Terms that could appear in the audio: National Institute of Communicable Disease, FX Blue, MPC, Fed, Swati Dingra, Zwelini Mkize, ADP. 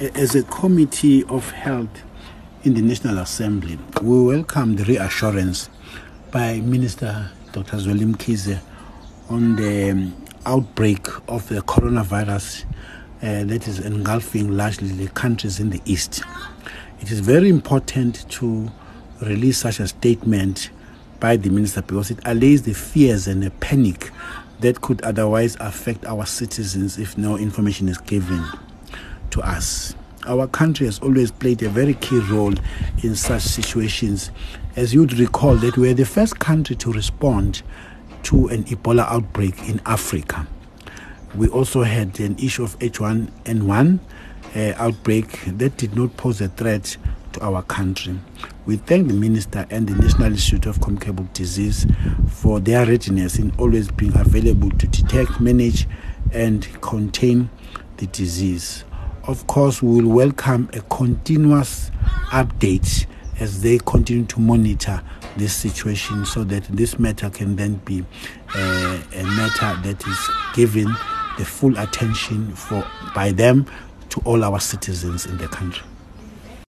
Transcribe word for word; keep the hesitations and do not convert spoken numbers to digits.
as a Committee of Health in the National Assembly, we welcome the reassurance by Minister Doctor Zwelini Mkize on the outbreak of the coronavirus uh, that is engulfing largely the countries in the East. It is very important to release such a statement by the minister because it allays the fears and the panic that could otherwise affect our citizens if no information is given to us. Our country has always played a very key role in such situations. As you'd recall, that we were the first country to respond to an Ebola outbreak in Africa. We also had an issue of H one N one uh, outbreak that did not pose a threat to our country. We thank the Minister and the National Institute of Communicable Disease for their readiness in always being available to detect, manage, and contain the disease. Of course, we will welcome a continuous update as they continue to monitor this situation so that this matter can then be uh, a matter that is given the full attention for by them to all our citizens in the country.